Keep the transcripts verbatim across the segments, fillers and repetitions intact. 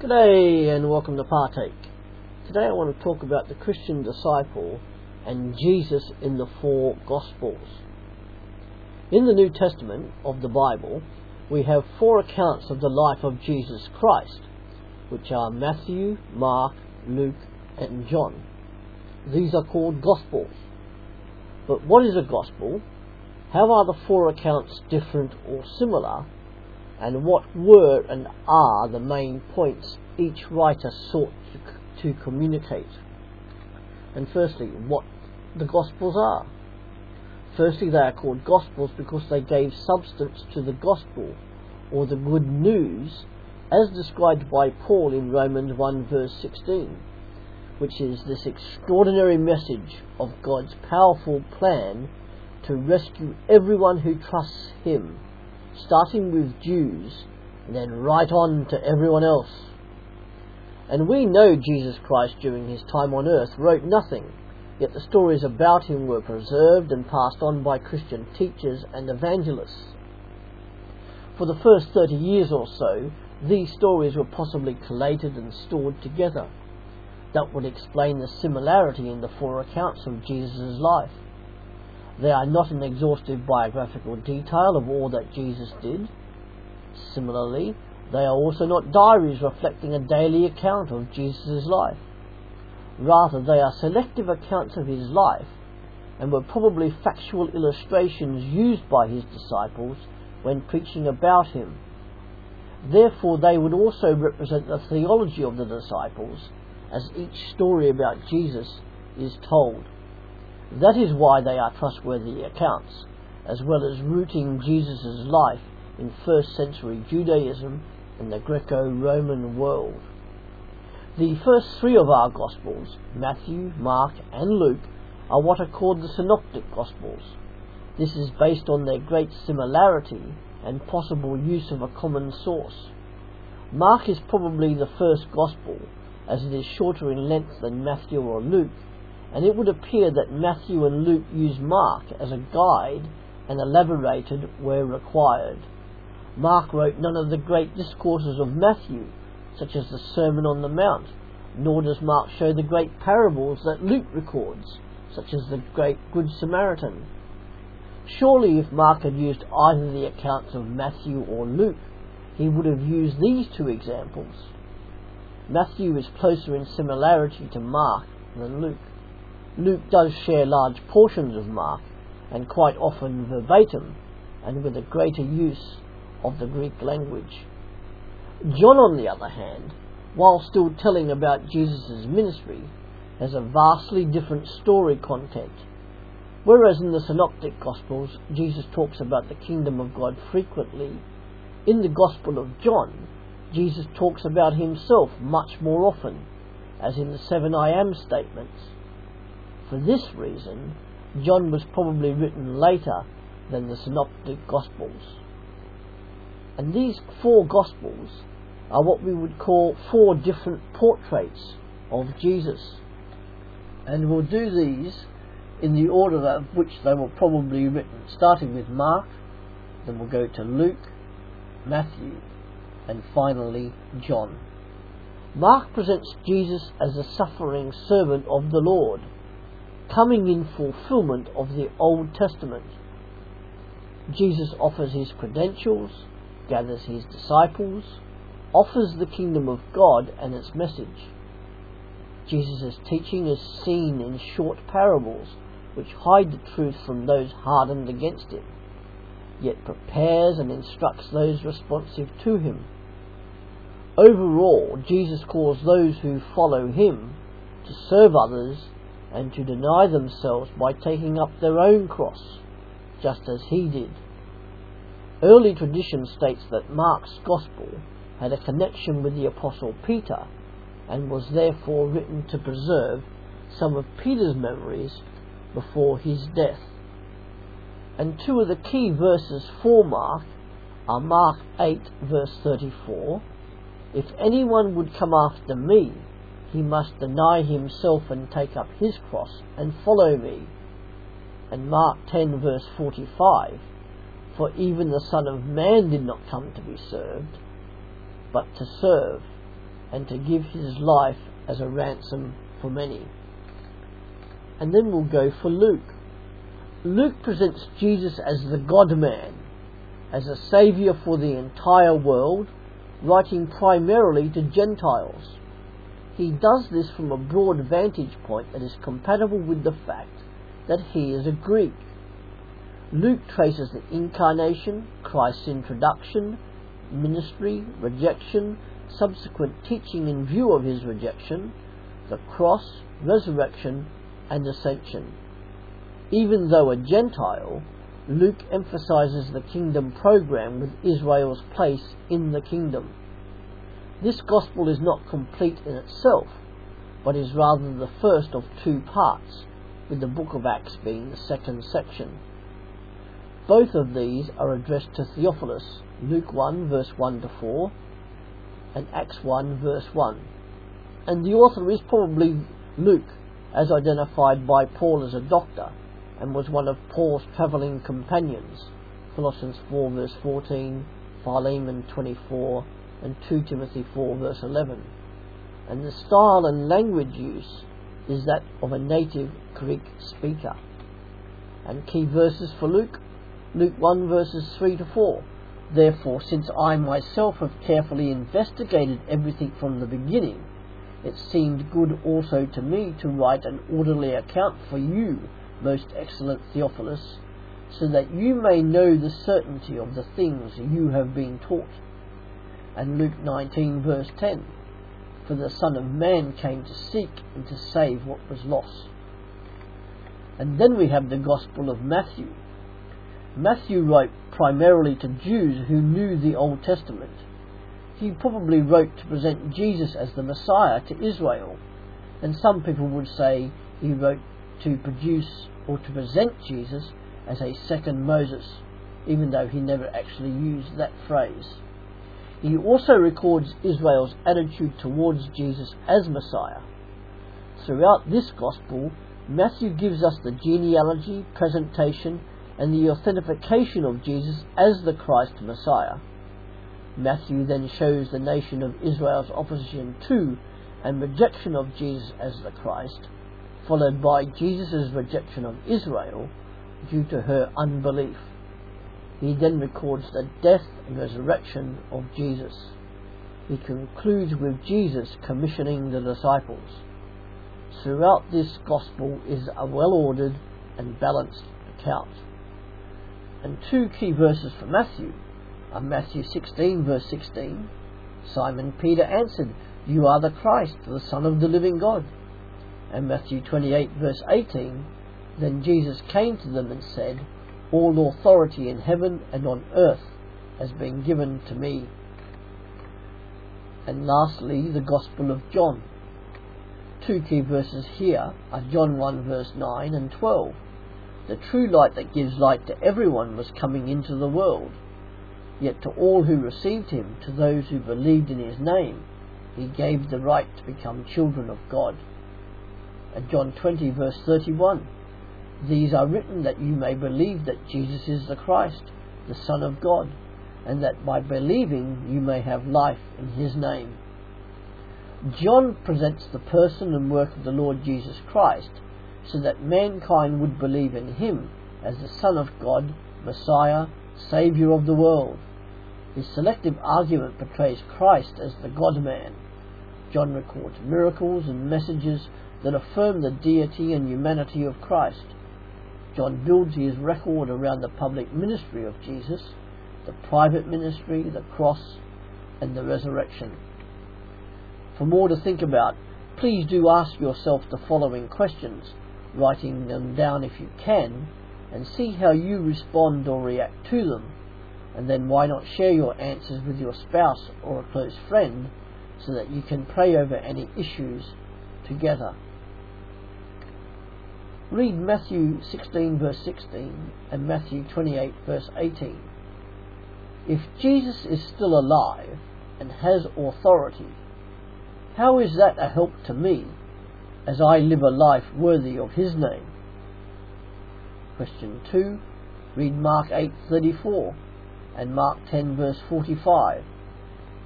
G'day and welcome to Partake. Today I want to talk about the Christian disciple and Jesus in the four Gospels. In the New Testament of the Bible, we have four accounts of the life of Jesus Christ, which are Matthew, Mark, Luke and John. These are called Gospels. But what is a Gospel? How are the four accounts different or similar? And what were and are the main points each writer sought to, to communicate? And firstly, what the Gospels are. Firstly, they are called Gospels because they gave substance to the Gospel, or the Good News, as described by Paul in Romans one verse sixteen, which is this extraordinary message of God's powerful plan to rescue everyone who trusts Him, starting with Jews, and then right on to everyone else. And we know Jesus Christ during his time on earth wrote nothing, yet the stories about him were preserved and passed on by Christian teachers and evangelists. For the first thirty years or so, these stories were possibly collated and stored together. That would explain the similarity in the four accounts of Jesus' life. They are not an exhaustive biographical detail of all that Jesus did. Similarly, they are also not diaries reflecting a daily account of Jesus' life. Rather, they are selective accounts of his life and were probably factual illustrations used by his disciples when preaching about him. Therefore, they would also represent the theology of the disciples as each story about Jesus is told. That is why they are trustworthy accounts, as well as rooting Jesus' life in first century Judaism and the Greco-Roman world. The first three of our Gospels, Matthew, Mark and Luke, are what are called the Synoptic Gospels. This is based on their great similarity and possible use of a common source. Mark is probably the first Gospel, as it is shorter in length than Matthew or Luke, and it would appear that Matthew and Luke used Mark as a guide and elaborated where required. Mark wrote none of the great discourses of Matthew, such as the Sermon on the Mount, nor does Mark show the great parables that Luke records, such as the great Good Samaritan. Surely if Mark had used either the accounts of Matthew or Luke, he would have used these two examples. Matthew is closer in similarity to Mark than Luke. Luke does share large portions of Mark, and quite often verbatim, and with a greater use of the Greek language. John, on the other hand, while still telling about Jesus' ministry, has a vastly different story content. Whereas in the Synoptic Gospels, Jesus talks about the kingdom of God frequently, in the Gospel of John, Jesus talks about himself much more often, as in the seven I am statements. For this reason, John was probably written later than the Synoptic Gospels. And these four Gospels are what we would call four different portraits of Jesus. And we'll do these in the order of which they were probably written, starting with Mark, then we'll go to Luke, Matthew, and finally John. Mark presents Jesus as a suffering servant of the Lord, coming in fulfillment of the Old Testament. Jesus offers his credentials, gathers his disciples, offers the kingdom of God and its message. Jesus' teaching is seen in short parables which hide the truth from those hardened against him, yet prepares and instructs those responsive to him. Overall, Jesus calls those who follow him to serve others and to deny themselves by taking up their own cross, just as he did. Early tradition states that Mark's Gospel had a connection with the Apostle Peter and was therefore written to preserve some of Peter's memories before his death. And two of the key verses for Mark are Mark eight verse thirty-four, "If anyone would come after me, he must deny himself and take up his cross and follow me." And Mark ten verse forty-five, "For even the Son of Man did not come to be served, but to serve and to give his life as a ransom for many. And then we'll go for Luke. Luke presents Jesus as the God-man, as a saviour for the entire world, writing primarily to Gentiles. He does this from a broad vantage point that is compatible with the fact that he is a Greek. Luke traces the incarnation, Christ's introduction, ministry, rejection, subsequent teaching in view of his rejection, the cross, resurrection, and ascension. Even though a Gentile, Luke emphasizes the kingdom program with Israel's place in the kingdom. This gospel is not complete in itself, but is rather the first of two parts, with the book of Acts being the second section. Both of these are addressed to Theophilus, Luke one, verse one to four, and Acts one, verse one. And the author is probably Luke, as identified by Paul as a doctor, and was one of Paul's travelling companions, Colossians four, verse fourteen, Philemon twenty-four, and two Timothy four, verse eleven. And the style and language use is that of a native Greek speaker. And key verses for Luke, Luke one, verses three to four. Therefore, since I myself have carefully investigated everything from the beginning, it seemed good also to me to write an orderly account for you, most excellent Theophilus, so that you may know the certainty of the things you have been taught. And Luke nineteen, verse ten, for the Son of Man came to seek and to save what was lost. And then we have the Gospel of Matthew. Matthew wrote primarily to Jews who knew the Old Testament. He probably wrote to present Jesus as the Messiah to Israel, and some people would say he wrote to produce or to present Jesus as a second Moses, even though he never actually used that phrase. He also records Israel's attitude towards Jesus as Messiah. Throughout this Gospel, Matthew gives us the genealogy, presentation, and the authentication of Jesus as the Christ Messiah. Matthew then shows the nation of Israel's opposition to and rejection of Jesus as the Christ, followed by Jesus' rejection of Israel due to her unbelief. He then records the death and resurrection of Jesus. He concludes with Jesus commissioning the disciples. Throughout this Gospel is a well-ordered and balanced account. And two key verses for Matthew are Matthew sixteen, verse sixteen. Simon Peter answered, "You are the Christ, the Son of the living God." And Matthew twenty-eight, verse eighteen, then Jesus came to them and said, "All authority in heaven and on earth has been given to me." And lastly, the Gospel of John. Two key verses here are John one, verse nine and twelve. The true light that gives light to everyone was coming into the world. Yet to all who received him, to those who believed in his name, he gave the right to become children of God. And John twenty, verse thirty-one. These are written that you may believe that Jesus is the Christ, the Son of God, and that by believing you may have life in his name. John presents the person and work of the Lord Jesus Christ so that mankind would believe in him as the Son of God, Messiah, Saviour of the world. His selective argument portrays Christ as the God-man. John records miracles and messages that affirm the deity and humanity of Christ. John builds his record around the public ministry of Jesus, the private ministry, the cross, and the resurrection. For more to think about, please do ask yourself the following questions, writing them down if you can, and see how you respond or react to them. And then why not share your answers with your spouse or a close friend so that you can pray over any issues together. Read Matthew sixteen verse sixteen and Matthew twenty-eight verse eighteen. If Jesus is still alive and has authority, how is that a help to me as I live a life worthy of his name? Question two. Read Mark eight thirty-four and Mark ten verse forty-five.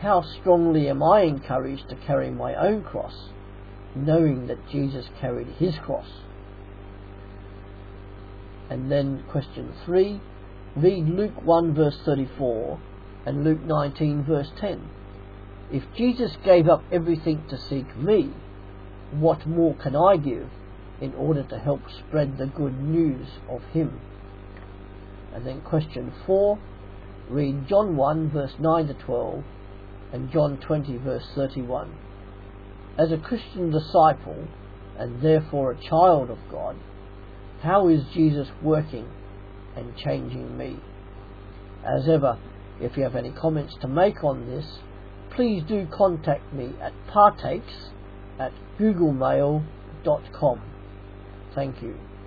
How strongly am I encouraged to carry my own cross, knowing that Jesus carried his cross? And then question three, read Luke one verse thirty-four and Luke nineteen verse ten. If Jesus gave up everything to seek me, what more can I give in order to help spread the good news of him? And then question four, read John one verse nine to twelve and John twenty verse thirty-one. As a Christian disciple, and therefore a child of God, how is Jesus working and changing me? As ever, if you have any comments to make on this, please do contact me at partakes at googlemail dot com. Thank you.